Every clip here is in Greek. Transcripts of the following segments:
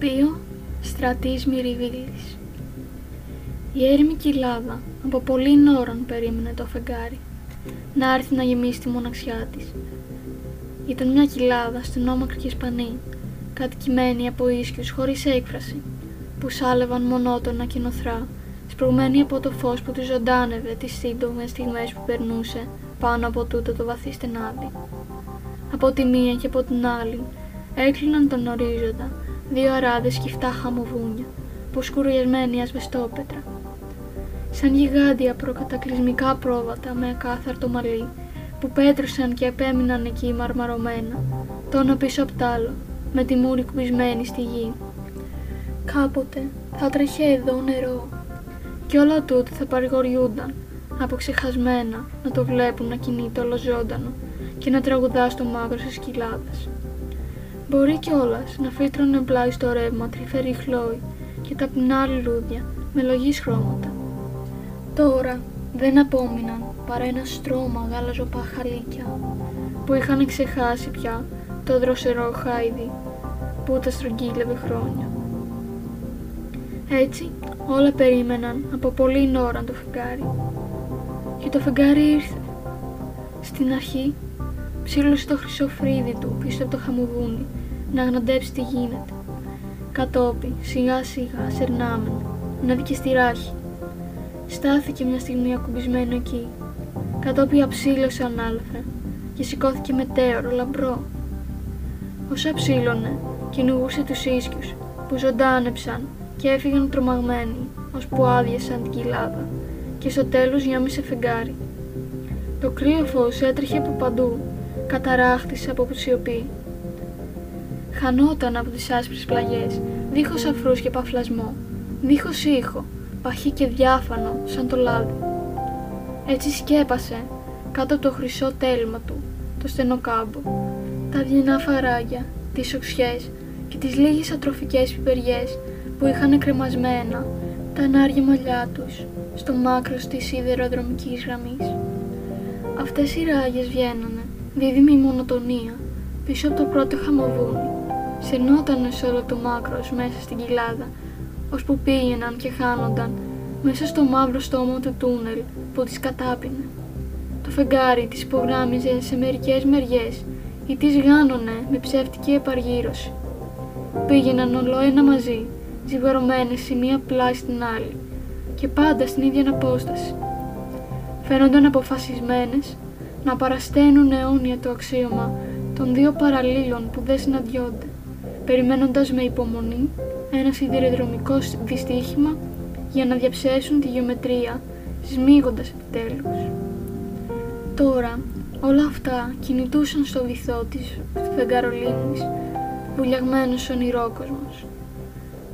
Τοπίο Στρατής Μυριβήλης. Η έρημη κοιλάδα από πολλήν ώρων περίμενε το φεγγάρι να έρθει να γεμίσει τη μοναξιά της. Ήταν μια κοιλάδα στενόμακρη και σπανή, κατοικημένη από ίσκιους χωρίς έκφραση, που σάλευαν μονότονα και νοθρά, σπρωγμένοι από το φως που τους ζωντάνευε τις σύντομες στιγμές που περνούσε πάνω από τούτο το βαθύ στενάδι. Από τη μία και από την άλλη έκλειναν τον ορίζοντα δύο αράδες σκυφτά χαμοβούνια, που σκουριασμένοι ασβεστόπετρα. Σαν γιγάντια προκατακλυσμικά πρόβατα με ακάθαρτο μαλλί, που πέτρωσαν και επέμειναν εκεί μαρμαρωμένα, το ένα πίσω απ' τ' άλλο, με τη μούρη κουμπισμένη στη γη. Κάποτε θα τρέχε εδώ νερό, και όλα τούτα θα παρηγοριούνταν, αποξεχασμένα να το βλέπουν να κινείται ολοζώντανο και να τραγουδά στο μαύρο στις κοιλάδες. Μπορεί κιόλας να φύτρωνε πλάι στο ρεύμα τρυφερή χλώη και τα πεινά λουλούδια με λογής χρώματα. Τώρα δεν απόμειναν παρά ένα στρώμα γάλαζοπα χαλίκια, που είχαν ξεχάσει πια το δροσερό χάιδι που τα στρογγύλευε χρόνια. Έτσι όλα περίμεναν από πολλήν ώρα το φεγγάρι. Και το φεγγάρι ήρθε. Στην αρχή ψήλωσε το χρυσό φρύδι του πίσω από το χαμοβούνι να γναντέψει τι γίνεται. Κατόπιν σιγά σιγά σερνάμενο να βγει στη ράχη. Στάθηκε μια στιγμή ακουμπισμένο εκεί. Κατόπιν αψήλωσε ανάλαφρα και σηκώθηκε μετέωρο λαμπρό. Όσα ψήλωνε κυνηγούσε τους ίσκιους που ζωντάνεψαν και έφυγαν τρομαγμένοι, ώσπου άδειασαν την κοιλάδα και στο τέλος γιάμισε φεγγάρι. Το κρύο φως έτρεχε από παντού, καταράχτησε από σιωπή. Χανόταν από τις άσπρες πλαγιές, δίχως αφρούς και παφλασμό, δίχως ήχο, παχύ και διάφανο σαν το λάδι. Έτσι σκέπασε κάτω από το χρυσό τέλμα του, το στενό κάμπο, τα αυγινά φαράγια, τις οξιές και τις λίγες ατροφικές πιπεριές που είχαν κρεμασμένα τα ανάρια μαλλιά τους στο μάκρος της σιδηροδρομικής γραμμής. Αυτές οι ράγες βγαίνανε, δίδυμη μονοτονία, πίσω από το πρώτο χαμοβούνι, σενότανε σε όλο το μάκρος μέσα στην κοιλάδα, ώσπου πήγαιναν και χάνονταν μέσα στο μαύρο στόμα του τούνελ που τις κατάπινε. Το φεγγάρι τις υπογράμμιζε σε μερικές μεριές ή τις γάνωνε με ψεύτικη επαργύρωση. Πήγαιναν ολοένα μαζί, ζυγαρωμένες σε μία πλάι στην άλλη και πάντα στην ίδια απόσταση. Φαίνονταν αποφασισμένες να παρασταίνουν αιώνια το αξίωμα των δύο παραλλήλων που δεν συναντιόνται, περιμένοντας με υπομονή ένα σιδηροδρομικό δυστύχημα για να διαψεύσουν τη γεωμετρία, σμίγοντας επιτέλους. Τώρα όλα αυτά κινητούσαν στο βυθό της φεγγαρολίμνης, βουλιαγμένος ονειρόκοσμος,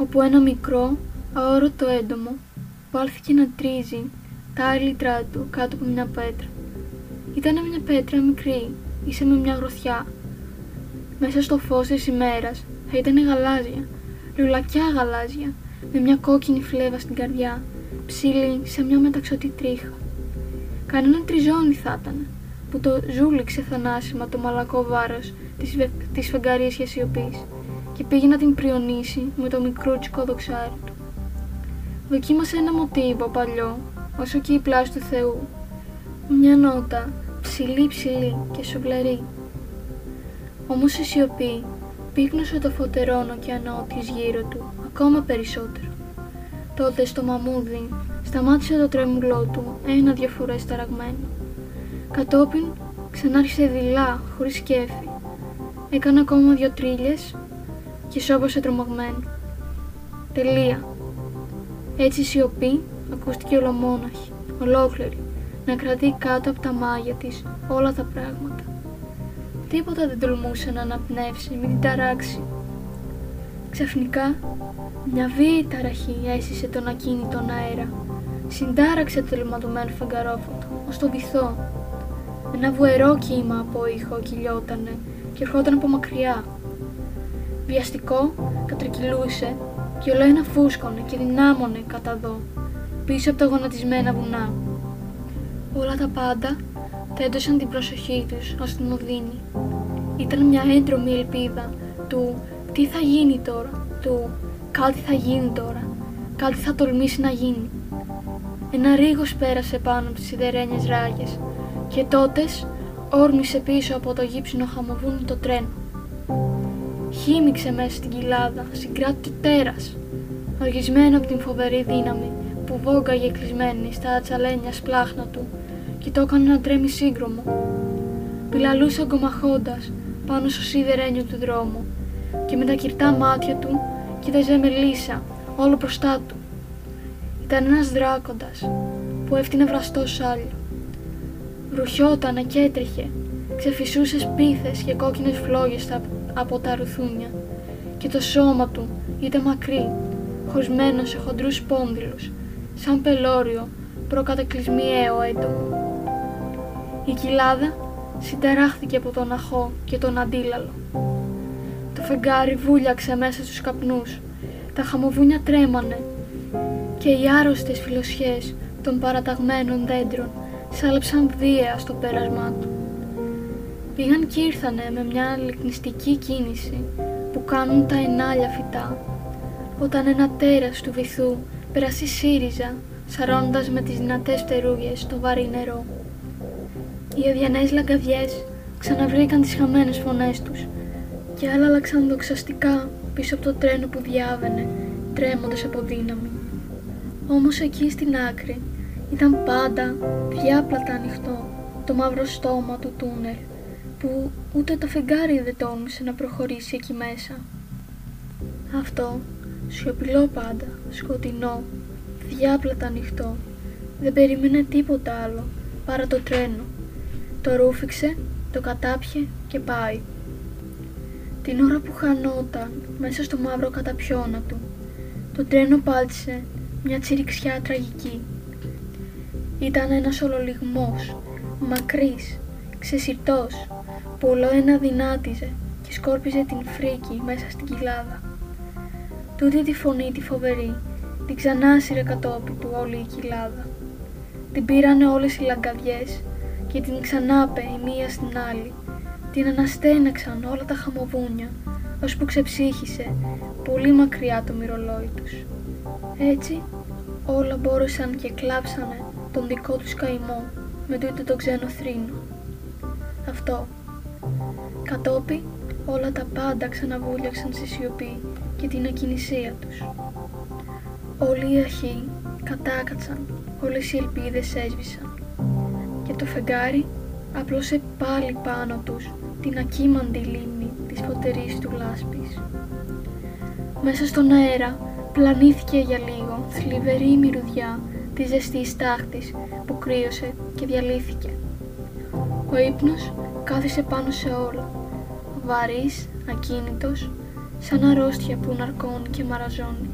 όπου ένα μικρό, αόρατο έντομο βάλθηκε να τρίζει τα άιλητρά του κάτω από μια πέτρα. Ήταν μια πέτρα μικρή, ίσα με μια γροθιά. Μέσα στο φως της ημέρας θα ήταν γαλάζια, λουλακιά γαλάζια, με μια κόκκινη φλέβα στην καρδιά, ψήλη σε μια μεταξωτή τρίχα. Κανένα τριζόνι θα ήταν, που το ζούληξε θανάσιμα το μαλακό βάρος της φεγγαρίας και σιωπής και πήγε να την πριονίσει με το μικρούτσικο δοξάρι του. Δοκίμασε ένα μοτίβο παλιό, όσο και η πλάση του Θεού, μια νότα ψηλή ψηλή και σουβλερή. Όμως η σιωπή πύκνωσε το φωτερόν ωκεανό της γύρω του ακόμα περισσότερο. Τότε στο μαμούδι σταμάτησε το τρέμουλό του ένα-δυο φορές ταραγμένο. Κατόπιν ξανάρχισε δειλά, χωρίς κέφι. Έκανε ακόμα 2 τρίλιες και σώπασε τρομαγμένο. Τελεία. Έτσι η σιωπή ακούστηκε ολομόναχη, ολόκληρη, να κρατεί κάτω από τα μάγια της όλα τα πράγματα. Τίποτα δεν τολμούσε να αναπνεύσει, μην την ταράξει. Ξαφνικά, μια βίαιη ταραχή αίσθησε τον ακίνητον αέρα. Συντάραξε το λιματωμένο φεγγαρόφωτο ως το βυθό. Ένα βουερό κύμα από ήχο κυλιότανε και ερχόταν από μακριά. Βιαστικό κατρικυλούσε και ολοένα φούσκωνε και δυνάμωνε κατά δω, πίσω από τα γονατισμένα βουνά. Όλα τα πάντα τέντωσαν την προσοχή τους ως την οδύνη. Ήταν μια έντρομη ελπίδα του «Τι θα γίνει τώρα» του «Κάτι θα γίνει τώρα, κάτι θα τολμήσει να γίνει». Ένα ρίγος πέρασε πάνω από τις σιδερένιες ράγες και τότες όρμησε πίσω από το γύψινο χαμοβούνι το τρένο. Χύμιξε μέσα στην κοιλάδα, συγκράτη τέρας, οργισμένο από την φοβερή δύναμη που βόγκαγε κλεισμένη στα ατσαλένια σπλάχνα του και το έκανε να τρέμει σύγκρομο. Πυλαλούσε αγκομαχώντας πάνω στο σιδερένιο του δρόμου και με τα κυρτά μάτια του κοίταζε με λύσα όλο μπροστά του. Ήταν ένας δράκοντας που έφτιανε βραστό σάλιο. Ρουχιότανε και έτρεχε, ξεφυσούσε σπίθες και κόκκινες φλόγες από τα ρουθούνια και το σώμα του ήταν μακρύ, χωσμένο σε χοντρούς σπόνδυλους, σαν πελώριο προκατακλυσμιαίο έντομο. Η κοιλάδα συνταράχθηκε από τον αχώ και τον αντίλαλο. Το φεγγάρι βούλιαξε μέσα στους καπνούς, τα χαμοβούνια τρέμανε και οι άρρωστες φιλοσιές των παραταγμένων δέντρων σάλεψαν βία στο πέρασμά του. Πήγαν και ήρθανε με μια λεκνιστική κίνηση που κάνουν τα ενάλια φυτά, όταν ένα τέρας του βυθού περασεί σύριζα, σαρώνοντας με τις δυνατές φτερούγες το βαρύ νερό. Οι αδιανές λαγκαδιές ξαναβρήκαν τις χαμένες φωνές τους και άλλα άλλαξαν δοξαστικά πίσω από το τρένο που διάβαινε, τρέμοντας από δύναμη. Όμως εκεί στην άκρη ήταν πάντα διάπλατα ανοιχτό το μαύρο στόμα του τούνελ, που ούτε το φεγγάρι δεν τόλμησε να προχωρήσει εκεί μέσα. Αυτό, σιωπηλό πάντα, σκοτεινό, διάπλατα ανοιχτό, δεν περίμενε τίποτα άλλο παρά το τρένο. Το ρούφηξε, το κατάπιε και πάει. Την ώρα που χανόταν μέσα στο μαύρο καταπιώνα του, το τρένο πάτησε μια τσιριξιά τραγική. Ήταν ένας ολολιγμός, μακρύς, ξεσυρτός, που ολοένα δυνάτιζε και σκόρπιζε την φρίκη μέσα στην κοιλάδα. Τούτη τη φωνή τη φοβερή την ξανάσυρε κατόπι του όλη η κοιλάδα. Την πήρανε όλες οι λαγκαδιές και την ξανάπε η μία στην άλλη. Την αναστέναξαν όλα τα χαμοβούνια, ώσπου ξεψύχησε πολύ μακριά το μυρολόι τους. Έτσι όλα μπόρεσαν και κλάψανε τον δικό τους καημό με τούτο το ξένο θρήνο. Αυτό. Κατόπι όλα τα πάντα ξαναβούλιαξαν στη σιωπή και την ακινησία τους. Όλοι οι αχοί κατάκατσαν, όλες οι ελπίδες έσβησαν και το φεγγάρι απλώσε πάλι πάνω τους την ακίμαντη λίμνη της φωτερής του λάσπης. Μέσα στον αέρα πλανήθηκε για λίγο θλιβερή μυρουδιά της ζεστής τάχτης που κρύωσε και διαλύθηκε. Ο ύπνος κάθισε πάνω σε όλα, βαρύς, ακίνητος, σαν αρρώστια που ναρκώνει και μαραζώνει.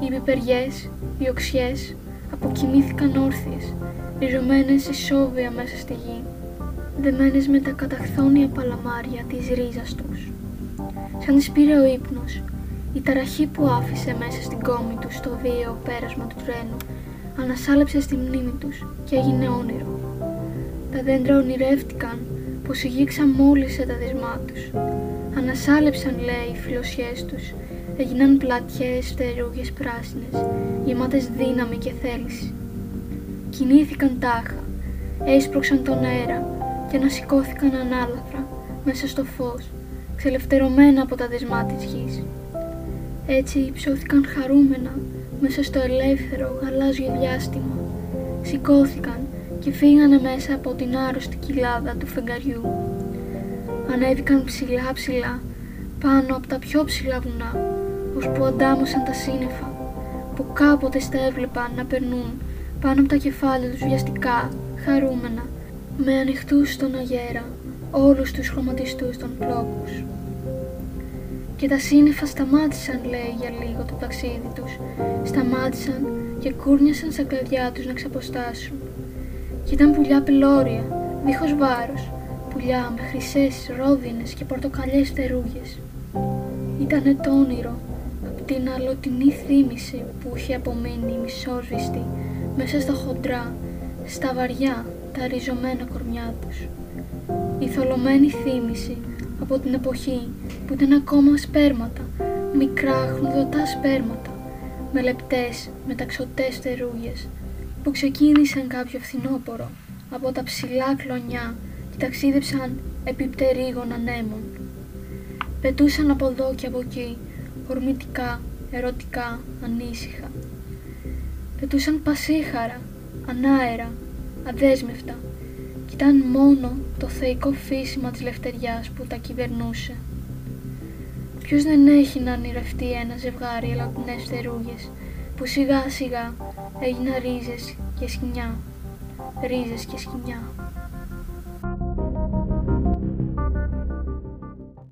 Οι πιπεριές, οι οξιές αποκοιμήθηκαν όρθιες, ριζωμένες ισόβια μέσα στη γη, δεμένες με τα καταχθόνια παλαμάρια της ρίζας τους. Σαν τις πήρε ο ύπνος, η ταραχή που άφησε μέσα στην κόμη τους το βίαιο πέρασμα του τρένου ανασάλεψε στη μνήμη τους και έγινε όνειρο. Τα δέντρα ονειρεύτηκαν πως η γη ξαμόλυσε τα δεσμά τους. Ανασάλεψαν, λέει, οι φιλοσιές τους, έγιναν πλατιές φτερούγες πράσινες, γεμάτες δύναμη και θέληση. Κινήθηκαν τάχα, έσπρωξαν τον αέρα και ανασηκώθηκαν ανάλαφρα μέσα στο φως, ξελευθερωμένα από τα δεσμά της γης. Έτσι υψώθηκαν χαρούμενα μέσα στο ελεύθερο γαλάζιο διάστημα, σηκώθηκαν και φύγανε μέσα από την άρρωστη κοιλάδα του φεγγαριού. Ανέβηκαν ψηλά ψηλά, πάνω από τα πιο ψηλά βουνά, ώσπου αντάμωσαν τα σύννεφα, που κάποτε στα έβλεπαν να περνούν πάνω από τα κεφάλια τους βιαστικά, χαρούμενα, με ανοιχτούς στον αγέρα όλους τους χρωματιστούς των πλόκους. Και τα σύννεφα σταμάτησαν, λέει, για λίγο το ταξίδι τους, σταμάτησαν και κούρνιασαν στα κλαδιά τους να ξαποστάσουν. Κι ήταν πουλιά πελώρια, δίχως βάρος, πουλιά με χρυσές, ρόδινες και πορτοκαλιές φτερούγες. Ήτανε το όνειρο απ' την αλλοτινή θύμηση που είχε απομείνει μισόσβηστη μέσα στα χοντρά, στα βαριά, τα ριζωμένα κορμιά τους. Η θολωμένη θύμηση από την εποχή που ήταν ακόμα σπέρματα μικρά χνουδωτά σπέρματα με λεπτές, μεταξωτές φτερούγες που ξεκίνησαν κάποιο φθινόπορο από τα ψηλά κλονιά και ταξίδεψαν επί πτερίγων ανέμων. Πετούσαν από εδώ και από εκεί, ορμητικά, ερωτικά, ανήσυχα. Πετούσαν πασίχαρα, ανάερα, αδέσμευτα και ήταν μόνο το θεϊκό φύσιμα της λευτεριάς που τα κυβερνούσε. Ποιος δεν έχει να ονειρευτεί ένα ζευγάρι ελαττινές φτερούγες που σιγά σιγά έγιναν ρίζες και σκοινιά.